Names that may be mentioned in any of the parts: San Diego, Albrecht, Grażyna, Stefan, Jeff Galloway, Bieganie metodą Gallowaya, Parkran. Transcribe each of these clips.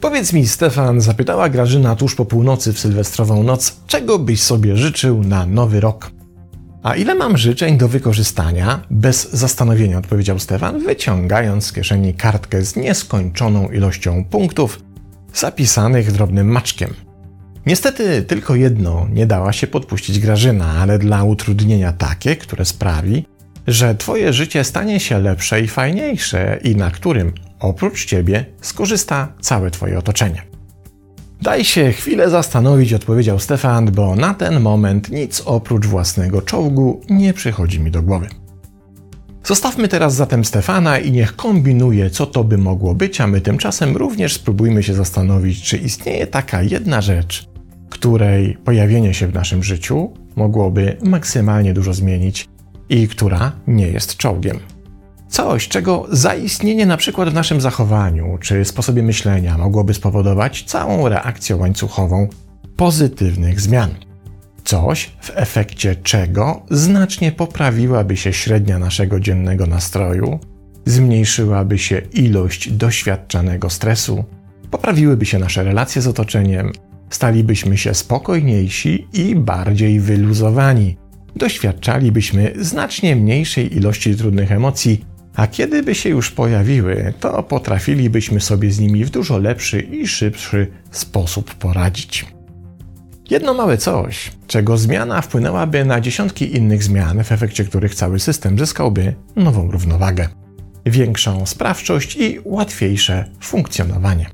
Powiedz mi, Stefan, zapytała Grażyna tuż po północy w sylwestrową noc, czego byś sobie życzył na nowy rok? A ile mam życzeń do wykorzystania? Bez zastanowienia odpowiedział Stefan, wyciągając z kieszeni kartkę z nieskończoną ilością punktów zapisanych drobnym maczkiem. Niestety tylko jedno nie dała się podpuścić Grażyna, ale dla utrudnienia takie, które sprawi, że twoje życie stanie się lepsze i fajniejsze i na którym oprócz ciebie skorzysta całe twoje otoczenie. Daj się chwilę zastanowić, odpowiedział Stefan, bo na ten moment nic oprócz własnego czołgu nie przychodzi mi do głowy. Zostawmy teraz zatem Stefana i niech kombinuje, co to by mogło być, a my tymczasem również spróbujmy się zastanowić, czy istnieje taka jedna rzecz, której pojawienie się w naszym życiu mogłoby maksymalnie dużo zmienić i która nie jest czołgiem. Coś, czego zaistnienie na przykład w naszym zachowaniu czy sposobie myślenia mogłoby spowodować całą reakcję łańcuchową pozytywnych zmian. Coś, w efekcie czego znacznie poprawiłaby się średnia naszego dziennego nastroju, zmniejszyłaby się ilość doświadczanego stresu, poprawiłyby się nasze relacje z otoczeniem, stalibyśmy się spokojniejsi i bardziej wyluzowani, doświadczalibyśmy znacznie mniejszej ilości trudnych emocji, a kiedy by się już pojawiły, to potrafilibyśmy sobie z nimi w dużo lepszy i szybszy sposób poradzić. Jedno małe coś, czego zmiana wpłynęłaby na dziesiątki innych zmian, w efekcie których cały system zyskałby nową równowagę, większą sprawczość i łatwiejsze funkcjonowanie.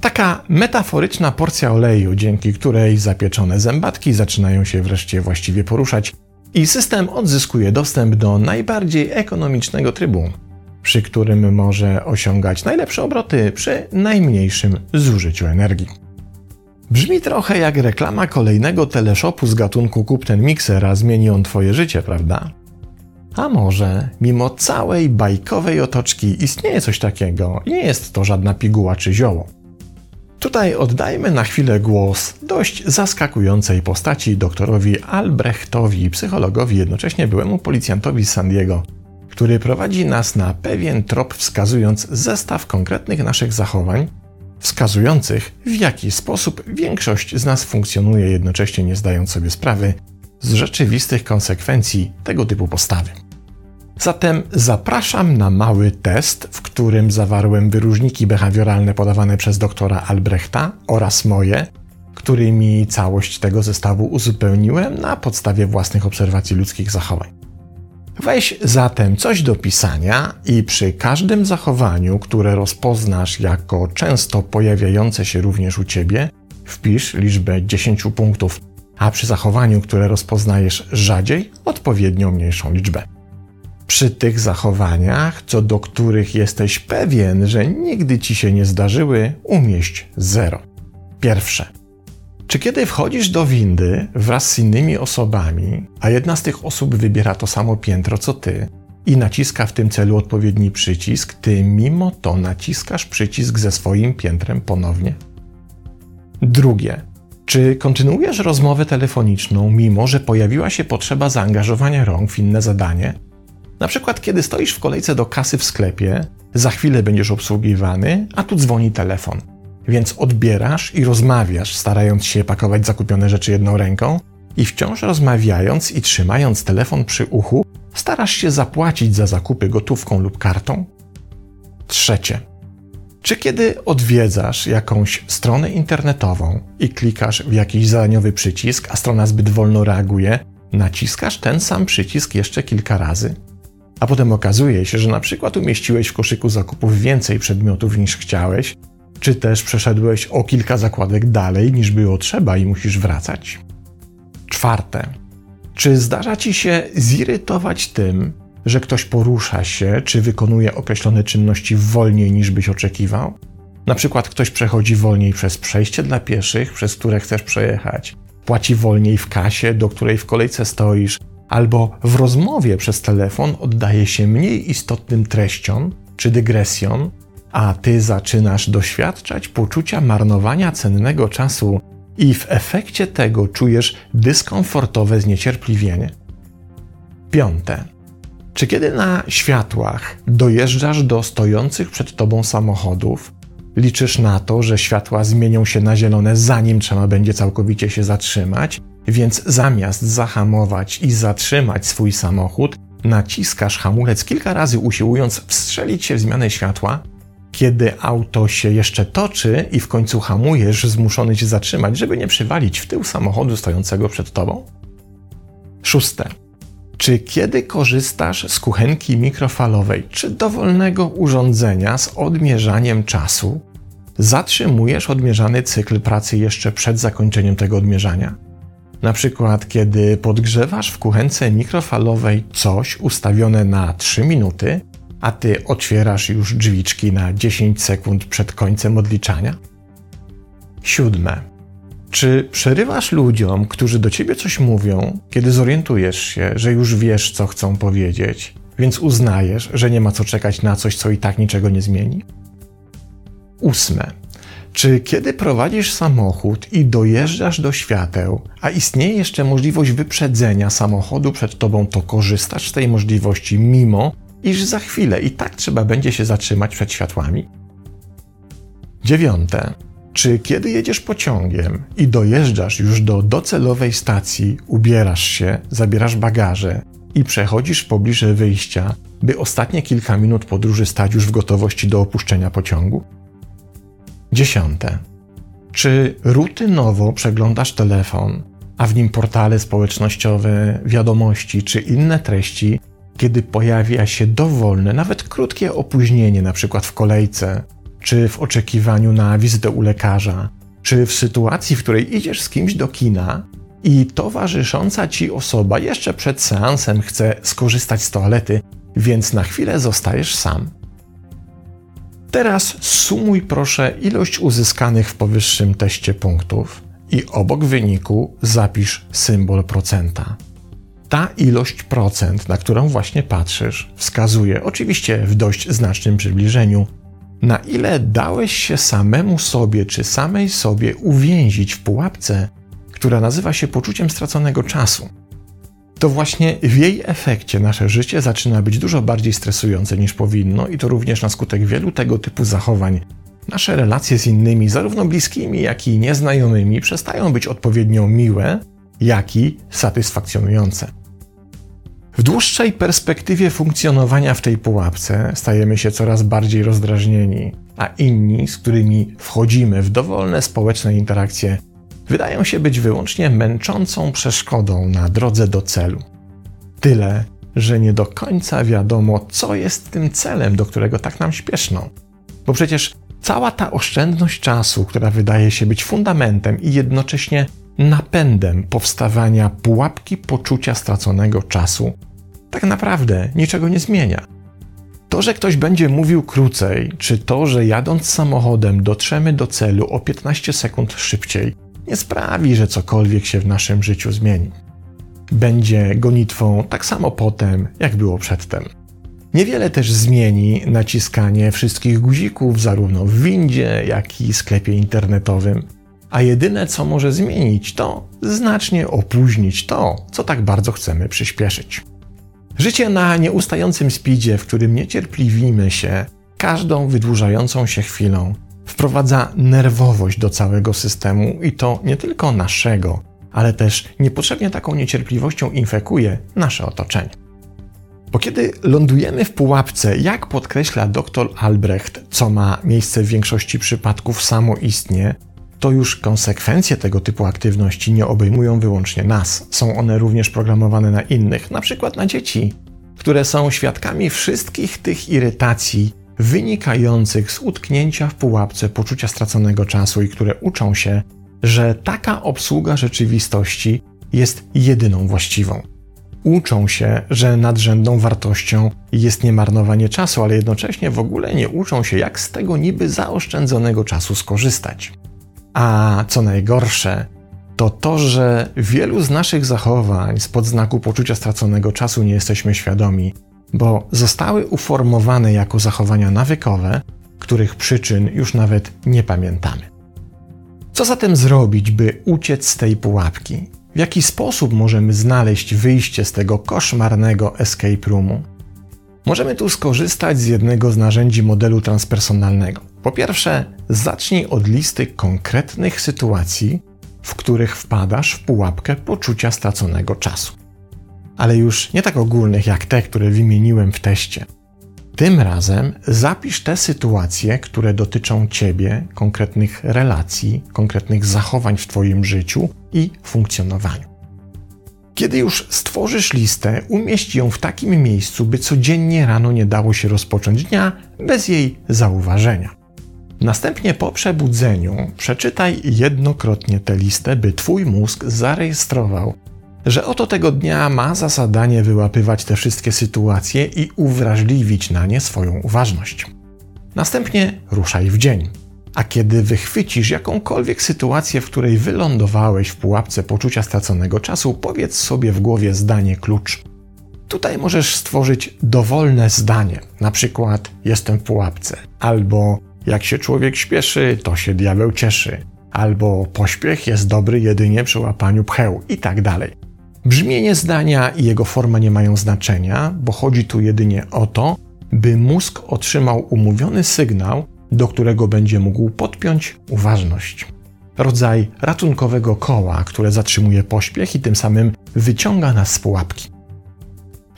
Taka metaforyczna porcja oleju, dzięki której zapieczone zębatki zaczynają się wreszcie właściwie poruszać i system odzyskuje dostęp do najbardziej ekonomicznego trybu, przy którym może osiągać najlepsze obroty przy najmniejszym zużyciu energii. Brzmi trochę jak reklama kolejnego teleshopu z gatunku kup ten mikser, a zmieni on twoje życie, prawda? A może mimo całej bajkowej otoczki istnieje coś takiego i nie jest to żadna piguła czy zioło. Tutaj oddajmy na chwilę głos dość zaskakującej postaci doktorowi Albrechtowi, psychologowi, jednocześnie byłemu policjantowi z San Diego, który prowadzi nas na pewien trop, wskazując zestaw konkretnych naszych zachowań, wskazujących, w jaki sposób większość z nas funkcjonuje, jednocześnie nie zdając sobie sprawy z rzeczywistych konsekwencji tego typu postawy. Zatem zapraszam na mały test, w którym zawarłem wyróżniki behawioralne podawane przez doktora Albrechta oraz moje, którymi całość tego zestawu uzupełniłem na podstawie własnych obserwacji ludzkich zachowań. Weź zatem coś do pisania i przy każdym zachowaniu, które rozpoznasz jako często pojawiające się również u ciebie, wpisz liczbę 10 punktów, a przy zachowaniu, które rozpoznajesz rzadziej, odpowiednio mniejszą liczbę. Przy tych zachowaniach, co do których jesteś pewien, że nigdy ci się nie zdarzyły, umieść 0. Pierwsze. Czy kiedy wchodzisz do windy wraz z innymi osobami, a jedna z tych osób wybiera to samo piętro co ty i naciska w tym celu odpowiedni przycisk, ty mimo to naciskasz przycisk ze swoim piętrem ponownie? Drugie. Czy kontynuujesz rozmowę telefoniczną, mimo że pojawiła się potrzeba zaangażowania rąk w inne zadanie? Na przykład kiedy stoisz w kolejce do kasy w sklepie, za chwilę będziesz obsługiwany, a tu dzwoni telefon. Więc odbierasz i rozmawiasz, starając się pakować zakupione rzeczy jedną ręką i wciąż rozmawiając i trzymając telefon przy uchu, starasz się zapłacić za zakupy gotówką lub kartą? Trzecie. Czy kiedy odwiedzasz jakąś stronę internetową i klikasz w jakiś zadaniowy przycisk, a strona zbyt wolno reaguje, naciskasz ten sam przycisk jeszcze kilka razy? A potem okazuje się, że na przykład umieściłeś w koszyku zakupów więcej przedmiotów niż chciałeś, czy też przeszedłeś o kilka zakładek dalej niż było trzeba i musisz wracać? Czwarte. Czy zdarza ci się zirytować tym, że ktoś porusza się czy wykonuje określone czynności wolniej niż byś oczekiwał? Na przykład ktoś przechodzi wolniej przez przejście dla pieszych, przez które chcesz przejechać, płaci wolniej w kasie, do której w kolejce stoisz, albo w rozmowie przez telefon oddaje się mniej istotnym treściom czy dygresjom, a ty zaczynasz doświadczać poczucia marnowania cennego czasu i w efekcie tego czujesz dyskomfortowe zniecierpliwienie. 5. Czy kiedy na światłach dojeżdżasz do stojących przed tobą samochodów, liczysz na to, że światła zmienią się na zielone, zanim trzeba będzie całkowicie się zatrzymać, więc zamiast zahamować i zatrzymać swój samochód, naciskasz hamulec kilka razy, usiłując wstrzelić się w zmianę światła? Kiedy auto się jeszcze toczy i w końcu hamujesz, zmuszony się zatrzymać, żeby nie przywalić w tył samochodu stojącego przed tobą? 6. Czy kiedy korzystasz z kuchenki mikrofalowej czy dowolnego urządzenia z odmierzaniem czasu, zatrzymujesz odmierzany cykl pracy jeszcze przed zakończeniem tego odmierzania? Na przykład, kiedy podgrzewasz w kuchence mikrofalowej coś ustawione na 3 minuty, a ty otwierasz już drzwiczki na 10 sekund przed końcem odliczania? 7. Czy przerywasz ludziom, którzy do ciebie coś mówią, kiedy zorientujesz się, że już wiesz, co chcą powiedzieć, więc uznajesz, że nie ma co czekać na coś, co i tak niczego nie zmieni? 8. Czy kiedy prowadzisz samochód i dojeżdżasz do świateł, a istnieje jeszcze możliwość wyprzedzenia samochodu przed tobą, to korzystasz z tej możliwości, mimo iż za chwilę i tak trzeba będzie się zatrzymać przed światłami? 9. Czy kiedy jedziesz pociągiem i dojeżdżasz już do docelowej stacji, ubierasz się, zabierasz bagaże i przechodzisz pobliżej wyjścia, by ostatnie kilka minut podróży stać już w gotowości do opuszczenia pociągu? 10. Czy rutynowo przeglądasz telefon, a w nim portale społecznościowe, wiadomości czy inne treści, kiedy pojawia się dowolne, nawet krótkie opóźnienie, np. w kolejce, czy w oczekiwaniu na wizytę u lekarza, czy w sytuacji, w której idziesz z kimś do kina i towarzysząca ci osoba jeszcze przed seansem chce skorzystać z toalety, więc na chwilę zostajesz sam? Teraz sumuj proszę ilość uzyskanych w powyższym teście punktów i obok wyniku zapisz symbol procenta. Ta ilość procent, na którą właśnie patrzysz, wskazuje, oczywiście w dość znacznym przybliżeniu, na ile dałeś się samemu sobie czy samej sobie uwięzić w pułapce, która nazywa się poczuciem straconego czasu. To właśnie w jej efekcie nasze życie zaczyna być dużo bardziej stresujące niż powinno i to również na skutek wielu tego typu zachowań. Nasze relacje z innymi, zarówno bliskimi, jak i nieznajomymi, przestają być odpowiednio miłe, jak i satysfakcjonujące. W dłuższej perspektywie funkcjonowania w tej pułapce stajemy się coraz bardziej rozdrażnieni, a inni, z którymi wchodzimy w dowolne społeczne interakcje, wydają się być wyłącznie męczącą przeszkodą na drodze do celu. Tyle, że nie do końca wiadomo, co jest tym celem, do którego tak nam śpieszno. Bo przecież cała ta oszczędność czasu, która wydaje się być fundamentem i jednocześnie napędem powstawania pułapki poczucia straconego czasu, tak naprawdę niczego nie zmienia. To, że ktoś będzie mówił krócej, czy to, że jadąc samochodem dotrzemy do celu o 15 sekund szybciej, nie sprawi, że cokolwiek się w naszym życiu zmieni. Będzie gonitwą tak samo potem, jak było przedtem. Niewiele też zmieni naciskanie wszystkich guzików zarówno w windzie, jak i sklepie internetowym. A jedyne, co może zmienić, to znacznie opóźnić to, co tak bardzo chcemy przyspieszyć. Życie na nieustającym speedzie, w którym niecierpliwimy się każdą wydłużającą się chwilą, wprowadza nerwowość do całego systemu i to nie tylko naszego, ale też niepotrzebnie taką niecierpliwością infekuje nasze otoczenie. Bo kiedy lądujemy w pułapce, jak podkreśla dr Albrecht, co ma miejsce w większości przypadków samoistnie, to już konsekwencje tego typu aktywności nie obejmują wyłącznie nas. Są one również programowane na innych, na przykład na dzieci, które są świadkami wszystkich tych irytacji wynikających z utknięcia w pułapce poczucia straconego czasu i które uczą się, że taka obsługa rzeczywistości jest jedyną właściwą. Uczą się, że nadrzędną wartością jest nie marnowanie czasu, ale jednocześnie w ogóle nie uczą się, jak z tego niby zaoszczędzonego czasu skorzystać. A co najgorsze, to, że wielu z naszych zachowań spod znaku poczucia straconego czasu nie jesteśmy świadomi, bo zostały uformowane jako zachowania nawykowe, których przyczyn już nawet nie pamiętamy. Co zatem zrobić, by uciec z tej pułapki? W jaki sposób możemy znaleźć wyjście z tego koszmarnego escape roomu? Możemy tu skorzystać z jednego z narzędzi modelu transpersonalnego. Po pierwsze, zacznij od listy konkretnych sytuacji, w których wpadasz w pułapkę poczucia straconego czasu. Ale już nie tak ogólnych jak te, które wymieniłem w teście. Tym razem zapisz te sytuacje, które dotyczą Ciebie, konkretnych relacji, konkretnych zachowań w Twoim życiu i funkcjonowaniu. Kiedy już stworzysz listę, umieść ją w takim miejscu, by codziennie rano nie dało się rozpocząć dnia bez jej zauważenia. Następnie po przebudzeniu przeczytaj jednokrotnie tę listę, by Twój mózg zarejestrował, że oto tego dnia ma za zadanie wyłapywać te wszystkie sytuacje i uwrażliwić na nie swoją uważność. Następnie ruszaj w dzień. A kiedy wychwycisz jakąkolwiek sytuację, w której wylądowałeś w pułapce poczucia straconego czasu, powiedz sobie w głowie zdanie klucz. Tutaj możesz stworzyć dowolne zdanie, na przykład jestem w pułapce, albo jak się człowiek śpieszy, to się diabeł cieszy, albo pośpiech jest dobry jedynie przy łapaniu pcheł i tak dalej. Brzmienie zdania i jego forma nie mają znaczenia, bo chodzi tu jedynie o to, by mózg otrzymał umówiony sygnał, do którego będzie mógł podpiąć uważność. Rodzaj ratunkowego koła, które zatrzymuje pośpiech i tym samym wyciąga nas z pułapki.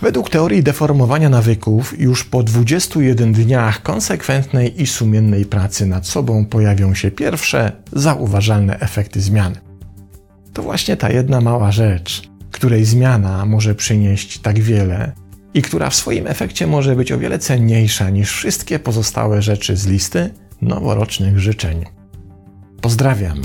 Według teorii deformowania nawyków już po 21 dniach konsekwentnej i sumiennej pracy nad sobą pojawią się pierwsze zauważalne efekty zmiany. To właśnie ta jedna mała rzecz, której zmiana może przynieść tak wiele i która w swoim efekcie może być o wiele cenniejsza niż wszystkie pozostałe rzeczy z listy noworocznych życzeń. Pozdrawiam!